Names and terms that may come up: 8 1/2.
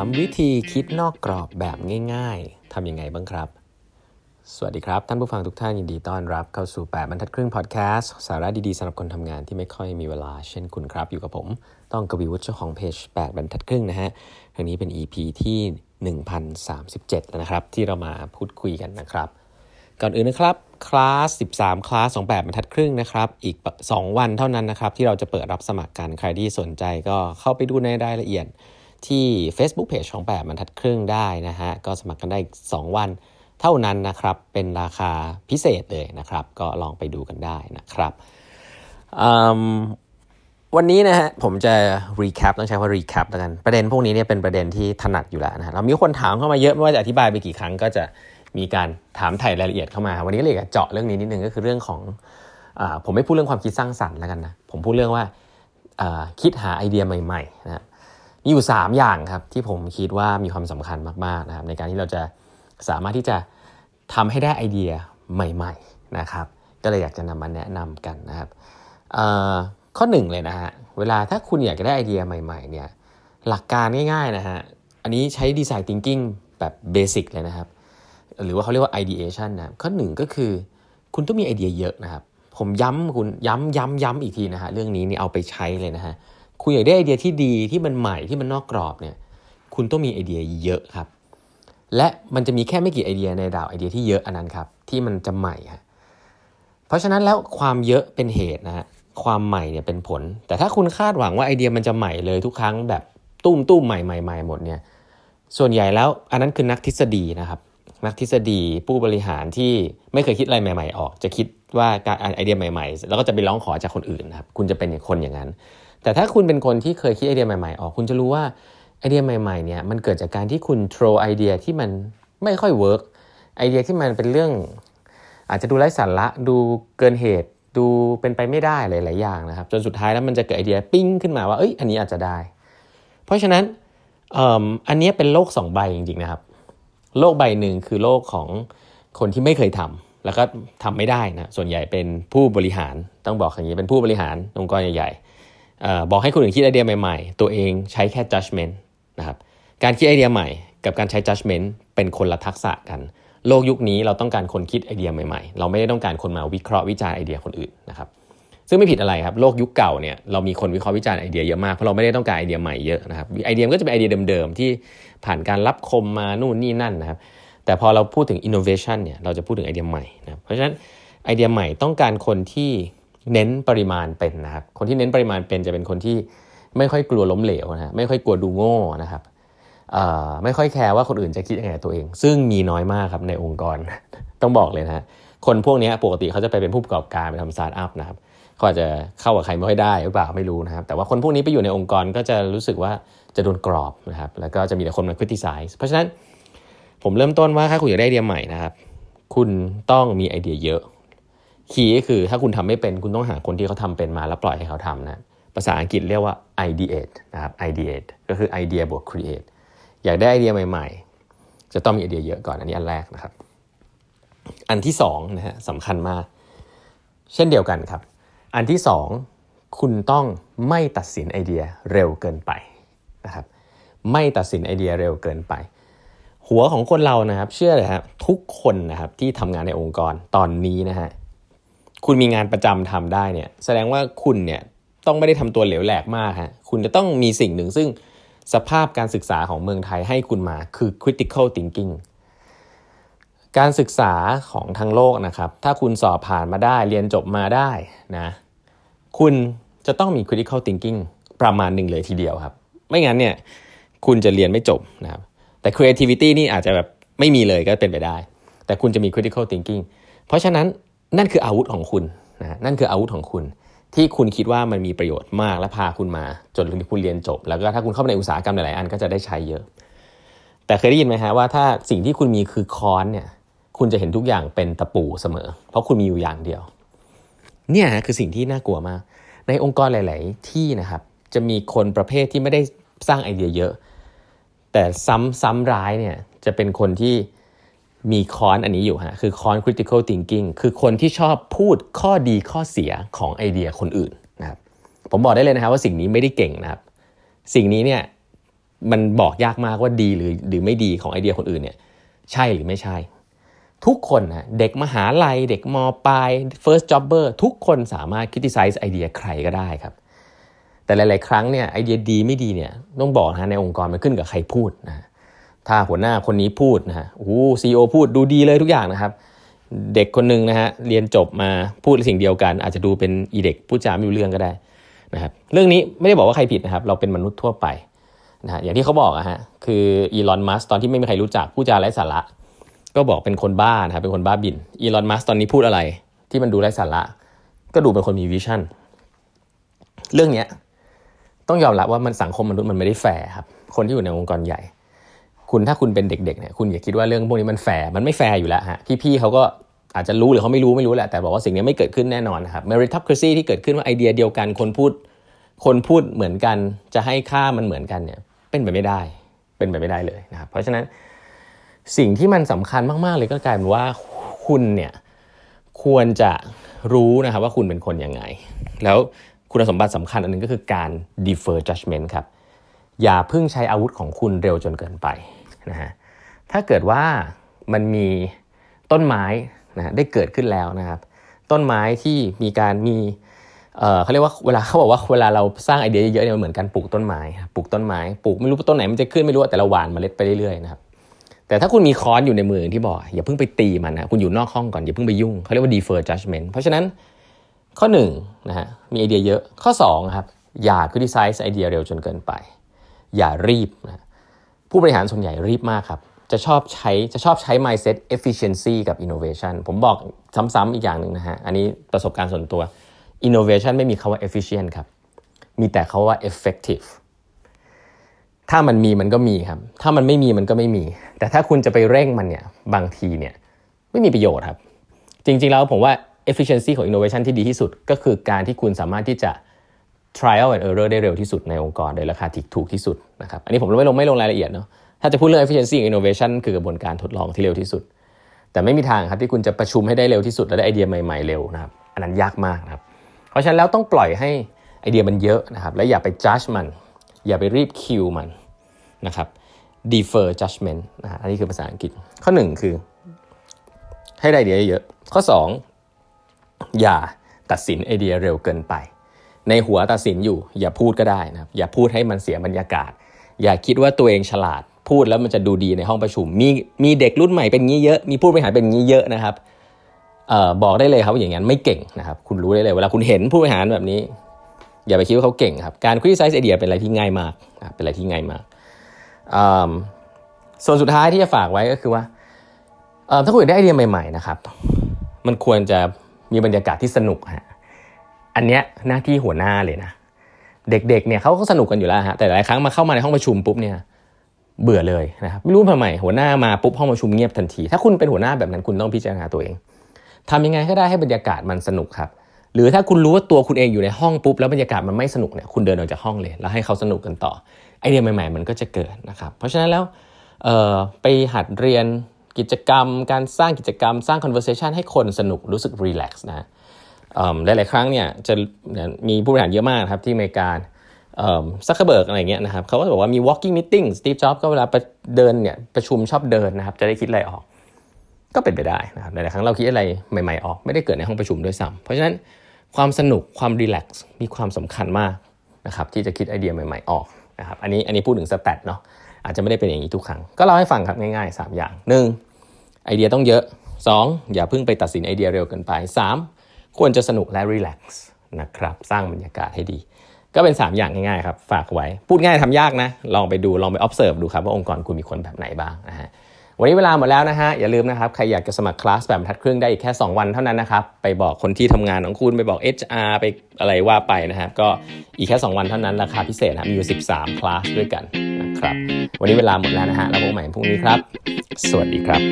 3 วิธีคิดนอกกรอบแบบง่ายๆทำยังไงบ้างครับสวัสดีครับท่านผู้ฟังทุกท่านยินดีต้อนรับเข้าสู่8บรรทัดครึ่งพอดแคสต์สาระดีๆสำหรับคนทำงานที่ไม่ค่อยมีเวลาเช่นคุณครับอยู่กับผมต้องกวีวุฒิเจ้าของเพจ8บรรทัดครึ่งนะฮะครั้งนี้เป็น EP ที่1037แล้วนะครับที่เรามาพูดคุยกันนะครับก่อนอื่นนะครับคลาส13คลาสของ8บรรทัดครึ่งนะครับอีก2วันเท่านั้นนะครับที่เราจะเปิดรับสมัครกันใครที่สนใจก็เข้าไปดูในรายละเอียดที่ Facebook Page ของ8บรรทัดครึ่งได้นะฮะก็สมัครกันได้อีก2วันเท่านั้นนะครับเป็นราคาพิเศษเลยนะครับก็ลองไปดูกันได้นะครับวันนี้นะฮะผมจะ recap ต้องใช้ว่า recap แล้วกันประเด็นพวกนี้เนี่ยเป็นประเด็นที่ถนัดอยู่แล้วนะเรามีคนถามเข้ามาเยอะไม่ว่าจะอธิบายไปกี่ครั้งก็จะมีการถามไถ่รายละเอียดเข้ามาวันนี้เลยจะเจาะเรื่องนี้นิดนึงก็คือเรื่องของผมไม่พูดเรื่องความคิดสร้างสรรค์แล้วกันนะผมพูดเรื่องว่าคิดหาไอเดียใหม่ๆนะมีอยู่3อย่างครับที่ผมคิดว่ามีความสำคัญมากๆนะครับในการที่เราจะสามารถที่จะทำให้ได้ไอเดียใหม่ๆนะครับก็เลยอยากจะนำมาแนะนำกันนะครับข้อ1เลยนะฮะเวลาถ้าคุณอยากจะได้ไอเดียใหม่ๆเนี่ยหลักการง่ายๆนะฮะอันนี้ใช้ Design Thinking แบบเบสิกเลยนะครับหรือว่าเขาเรียกว่า ideation นะข้อ1ก็คือคุณต้องมีไอเดียเยอะนะครับผมย้ำอีกทีนะฮะเรื่องนี้นี่เอาไปใช้เลยนะฮะคุณอยากได้ไอเดียที่ดีที่มันใหม่ที่มันนอกกรอบเนี่ยคุณต้องมีไอเดียเยอะครับและมันจะมีแค่ไม่กี่ไอเดียในดาวไอเดียที่เยอะอันนั้นครับที่มันจะใหม่ฮะเพราะฉะนั้นแล้วความเยอะเป็นเหตุนะฮะความใหม่เนี่ยเป็นผลแต่ถ้าคุณคาดหวังว่าไอเดียมันจะใหม่เลยทุกครั้งแบบตุ้มๆใหม่ๆหมดเนี่ยส่วนใหญ่แล้วอันนั้นคือนักทฤษฎีนะครับนักทฤษฎีผู้บริหารที่ไม่เคยคิดอะไรใหม่ๆออกจะคิดว่าการไอเดียใหม่ๆแล้วก็จะไปร้องขอจากคนอื่นนะครับคุณจะเป็นคนอย่างนั้นแต่ถ้าคุณเป็นคนที่เคยคิดไอเดียใหม่ๆออกคุณจะรู้ว่าไอเดียใหม่ๆเนี่ยมันเกิดจากการที่คุณโทรไอเดียที่มันไม่ค่อยเวิร์กไอเดียที่มันเป็นเรื่องอาจจะดูไร้สาระดูเกินเหตุดูเป็นไปไม่ได้หลายๆอย่างนะครับจนสุดท้ายแล้วมันจะเกิดไอเดียปิ้งขึ้นมาว่าเอ้ยอันนี้อาจจะได้เพราะฉะนั้นอันนี้เป็นโลก2ใบจริงๆนะครับโลกใบหนึ่งคือโลกของคนที่ไม่เคยทำแล้วก็ทำไม่ได้นะส่วนใหญ่เป็นผู้บริหารต้องบอกอย่างนี้เป็นผู้บริหารองค์กรใหญ่ๆบอกให้คนอื่นคิดไอเดียใหม่ๆตัวเองใช้แค่ judgment นะครับการคิดไอเดียใหม่กับการใช้ judgment เป็นคนละทักษะกันโลกยุคนี้เราต้องการคนคิดไอเดียใหม่ๆเราไม่ได้ต้องการคนมาวิเคราะห์วิจารณ์ไอเดียคนอื่นนะครับซึ่งไม่ผิดอะไรครับโลกยุคเก่าเนี่ยเรามีคนวิเคราะห์วิจารณ์ไอเดียเยอะมากเพราะเราไม่ได้ต้องการไอเดียใหม่เยอะนะครับไอเดียมันก็จะเป็นไอเดียเดิมๆที่ผ่านการรับคมมานู่นนี่นั่นนะครับแต่พอเราพูดถึง innovation เนี่ยเราจะพูดถึงไอเดียใหม่นะเพราะฉะนั้นไอเดียใหม่ต้องการคนที่เน้นปริมาณเป็นนะครับคนที่เน้นปริมาณเป็นจะเป็นคนที่ไม่ค่อยกลัวล้มเหลวนะไม่ค่อยกลัวดูโง่นะครับไม่ค่อยแคร์ว่าคนอื่นจะคิดยังไงตัวเองซึ่งมีน้อยมากครับในองค์กร ต้องบอกเลยนะคนพวกนี้ปกติเขาจะไปเป็นผู้ประกอบการไปทำสตาร์ทอัพนะครับเขาอาจจะเข้ากับใครไม่ค่อยได้หรือเปล่าไม่รู้นะครับแต่ว่าคนพวกนี้ไปอยู่ในองค์กรก็จะรู้สึกว่าจะโดนกรอบนะครับแล้วก็จะมีแต่คนมา criticize เพราะฉะนั้นผมเริ่มต้นว่าถ้าคุณอยากได้ไอเดียใหม่นะครับคุณต้องมีไอเดียเยอะคีย์ก็คือถ้าคุณทำไม่เป็นคุณต้องหาคนที่เขาทำเป็นมาแล้วปล่อยให้เขาทำนะภาษาอังกฤษเรียกว่า ideate นะครับ ideate ก็คือ idea บวก create อยากได้ไอเดียใหม่ๆจะต้องมีไอเดียเยอะก่อนอันนี้อันแรกนะครับอันที่2นะฮะสำคัญมากเช่นเดียวกันครับอันที่2คุณต้องไม่ตัดสินไอเดียเร็วเกินไปนะครับไม่ตัดสินไอเดียเร็วเกินไปหัวของคนเรานะครับเชื่อเลยครับทุกคนนะครับที่ทำงานในองค์กรตอนนี้นะฮะคุณมีงานประจำทำได้เนี่ยแสดงว่าคุณเนี่ยต้องไม่ได้ทำตัวเหลวแหลกมากฮะคุณจะต้องมีสิ่งหนึ่งซึ่งสภาพการศึกษาของเมืองไทยให้คุณมาคือ critical thinkingการศึกษาของทั้งโลกนะครับถ้าคุณสอบผ่านมาได้เรียนจบมาได้นะคุณจะต้องมี critical thinking ประมาณหนึ่งเลยทีเดียวครับไม่งั้นเนี่ยคุณจะเรียนไม่จบนะครับแต่ creativity นี่อาจจะแบบไม่มีเลยก็เป็นไปได้แต่คุณจะมี critical thinking เพราะฉะนั้นนั่นคืออาวุธของคุณนะนั่นคืออาวุธของคุณที่คุณคิดว่ามันมีประโยชน์มากและพาคุณมาจนคุณเรียนจบแล้วก็ถ้าคุณเข้าไปในอุตสาหกรรมหลายๆอันก็จะได้ใช้เยอะแต่เคยได้ยินไหมฮะว่าถ้าสิ่งที่คุณมีคือค้อนเนี่ยคุณจะเห็นทุกอย่างเป็นตะปูเสมอเพราะคุณมีอยู่อย่างเดียวเนี่ยคือสิ่งที่น่ากลัวมากในองค์กรหลายๆที่นะครับจะมีคนประเภทที่ไม่ได้สร้างไอเดียเยอะแต่ซ้ำร้ายเนี่ยจะเป็นคนที่มีค้อนอันนี้อยู่ฮะคือค้อน critical thinking คือคนที่ชอบพูดข้อดีข้อเสียของไอเดียคนอื่นนะครับผมบอกได้เลยนะครับว่าสิ่งนี้ไม่ได้เก่งนะครับสิ่งนี้เนี่ย มันบอกยากมากว่าดีหรือไม่ดีของไอเดียคนอื่นเนี่ยใช่หรือไม่ใช่ทุกคนนะเด็กมหาลัยเด็กม.ปลาย first jobber ทุกคนสามารถ criticize ไอเดียใครก็ได้ครับแต่หลายๆครั้งเนี่ยไอเดียดีไม่ดีเนี่ยต้องบอกนะในองค์กรมันขึ้นกับใครพูดนะถ้าหัวหน้าคนนี้พูดนะฮะโอ้โห CEO พูดดูดีเลยทุกอย่างนะครับเด็กคนนึงนะฮะเรียนจบมาพูดสิ่งเดียวกันอาจจะดูเป็นอีเด็กพูดจาไม่รู้เรื่องก็ได้นะครับเรื่องนี้ไม่ได้บอกว่าใครผิดนะครับเราเป็นมนุษย์ทั่วไปนะฮะอย่างที่เขาบอกอะฮะคืออีลอนมัสก์ตอนที่ไม่มีใครรู้จักพูดจาไร้สาระก็บอกเป็นคนบ้านะครับเป็นคนบ้าบินอีลอนมัสก์ตอนนี้พูดอะไรที่มันดูไร้สาระก็ดูเป็นคนมีวิชั่นเรื่องเนี้ยต้องยอมรับว่ามันสังคมมนุษย์มันไม่ได้แฟร์ครับคนที่อยู่ในองค์กรใหญ่ถ้าคุณเป็นเด็กๆเนี่ยคุณอย่าคิดว่าเรื่องพวกนี้มันแฟร์มันไม่แฟร์อยู่แล้วฮะพี่ๆเขาก็อาจจะรู้หรือเขาไม่รู้แหละแต่บอกว่าสิ่งนี้ไม่เกิดขึ้นแน่นอนนะครับ meritocracy ที่เกิดขึ้นว่าไอเดียเดียวกันคนพูดเหมือนกันจะให้ค่ามันเหมือนกันเนี่ยเป็นไปไม่ได้เลยนะครับเพราะฉะนั้นสิ่งที่มันสำคัญมากๆเลยก็กลายเป็นว่าคุณเนี่ยควรจะรู้นะครับว่าคุณเป็นคนยังไงแล้วคุณสมบัติสำคัญอันนึงก็คือการ defer judgment ครับอย่าเพิ่งใช้อาวุธของคุณเร็วจนเกินไปนะฮะถ้าเกิดว่ามันมีต้นไม้นะได้เกิดขึ้นแล้วนะครับต้นไม้ที่มีเขาเรียกว่าเวลาเราสร้างไอเดียเยอะเนี่ยมันเหมือนกันปลูกต้นไม้ปลูกไม่รู้ต้นไหนมันจะขึ้นไม่รู้แต่ละหว่านเมล็ดไปเรื่อยๆนะครับแต่ถ้าคุณมีค้อนอยู่ในมือที่บอกอย่าเพิ่งไปตีมันนะคุณอยู่นอกห้องก่อนอย่าเพิ่งไปยุ่งเขาเรียกว่า defer judgment เพราะฉะนั้นข้อ1 นะฮะมีไอเดียเยอะข้อ2ครับอย่า criticize ไอเดียเร็วจนเกินไปอย่ารีบนะผู้บริหารส่วนใหญ่รีบมากครับจะชอบใช้ mindset efficiency กับ innovation ผมบอกซ้ำๆอีกอย่างนึงนะฮะอันนี้ประสบการณ์ส่วนตัว innovation ไม่มีคำว่า efficient ครับมีแต่คำว่า effective ถ้ามันมีมันก็มีครับถ้ามันไม่มีมันก็ไม่มีแต่ถ้าคุณจะไปเร่งมันเนี่ยบางทีเนี่ยไม่มีประโยชน์ครับจริงๆแล้วผมว่า efficiency ของ innovation ที่ดีที่สุดก็คือการที่คุณสามารถที่จะtrial and error ได้เร็วที่สุดในองค์กรในราคาถูกที่สุดนะครับอันนี้ผมไม่ลงรายละเอียดเนาะถ้าจะพูดเรื่อง efficiency and innovation คือกระบวนการทดลองที่เร็วที่สุดแต่ไม่มีทางครับที่คุณจะประชุมให้ได้เร็วที่สุดและได้ไอเดียใหม่ๆเร็วนะครับอันนั้นยากมากนะครับเพราะฉะนั้นแล้วต้องปล่อยให้ไอเดียมันเยอะนะครับและอย่าไป judge มันอย่าไปรีบคิวมันนะครับ defer judgment นะฮะอันนี้คือภาษาอังกฤษข้อ1คือให้ได้ไอเดียเยอะข้อ2อย่าตัดสินไอเดียเร็วเกินไปในหัวตัดสินอยู่อย่าพูดก็ได้นะครับอย่าพูดให้มันเสียบรรยากาศอย่าคิดว่าตัวเองฉลาดพูดแล้วมันจะดูดีในห้องประชุมมีเด็กรุ่นใหม่เป็นงี้เยอะมีผู้บริหารเป็นงี้เยอะนะครับบอกได้เลยครับอย่างนั้นไม่เก่งนะครับคุณรู้ได้เลยเวลาคุณเห็นผู้บริหารแบบนี้อย่าไปคิดว่าเขาเก่งครับการ criticize ไอเดียเป็นอะไรที่ง่ายมากเป็นอะไรที่ง่ายมากส่วนสุดท้ายที่จะฝากไว้ก็คือว่าถ้าคุณได้ไอเดียใหม่ๆนะครับมันควรจะมีบรรยากาศที่สนุกฮะอันเนี้ยหน้าที่หัวหน้าเลยนะเด็กๆเนี่ยเขาก็สนุกกันอยู่แล้วฮะแต่หลายครั้งมาเข้ามาในห้องประชุมปุ๊บเนี่ยเบื่อเลยนะครับไม่รู้ทำไมหัวหน้ามาปุ๊บห้องประชุมเงียบทันทีถ้าคุณเป็นหัวหน้าแบบนั้นคุณต้องพิจารณาตัวเองทำยังไงก็ได้ให้บรรยากาศมันสนุกครับหรือถ้าคุณรู้ว่าตัวคุณเองอยู่ในห้องปุ๊บแล้วบรรยากาศมันไม่สนุกเนี่ยคุณเดินออกจากห้องเลยแล้วให้เขาสนุกกันต่อไอเดียใหม่ๆมันก็จะเกิดนะครับเพราะฉะนั้นแล้วไปหัดเรียนกิจกรรมการสร้างกิจกรรมสร้าง conversation ให้คนสนุกรู้สึก relax นะหลายๆครั้งเนี่ยจะมีผู้บริหารเยอะมากครับที่อเมริกาซักเคอร์เบิร์กอะไรเงี้ยนะครับเขาก็บอกว่ามี walking meeting สตีฟจ็อบส์ก็เวลาเดินเนี่ยประชุมชอบเดินนะครับจะได้คิดอะไรออกก็เป็นไปได้นะครับหลายๆครั้งเราคิดอะไรใหม่ๆออกไม่ได้เกิดในห้องประชุมด้วยซ้ำเพราะฉะนั้นความสนุกความรีแลกซ์มีความสำคัญมากนะครับที่จะคิดไอเดียใหม่ๆออกนะครับอันนี้พูดถึงสแตทเนาะอาจจะไม่ได้เป็นอย่างนี้ทุกครั้งก็เล่าให้ฟังครับง่ายๆ3อย่าง1ไอเดียต้องเยอะ2อย่าเพิ่งไปตัดสินไอเดียเร็วเกินไป3ควรจะสนุกและรีแลกซ์นะครับสร้างบรรยากาศให้ดีก็เป็น3อย่างง่ายๆครับฝากไว้พูดง่ายทำยากนะลองไป observe ดูครับว่าองค์กรคุณมีคนแบบไหนบ้างนะฮะวันนี้เวลาหมดแล้วนะฮะอย่าลืมนะครับใครอยากจะสมัครคลาสแบบบรรทัดครึ่งได้อีกแค่2วันเท่านั้นนะครับไปบอกคนที่ทำงานของคุณไปบอก HR ไปอะไรว่าไปนะครับก็อีกแค่2วันเท่านั้นราคาพิเศษนะมีอยู่13คลาสด้วยกันนะครับวันนี้เวลาหมดแล้วนะฮะแล้วพบกันใหม่พรุ่งนี้ครับสวัสดีครับ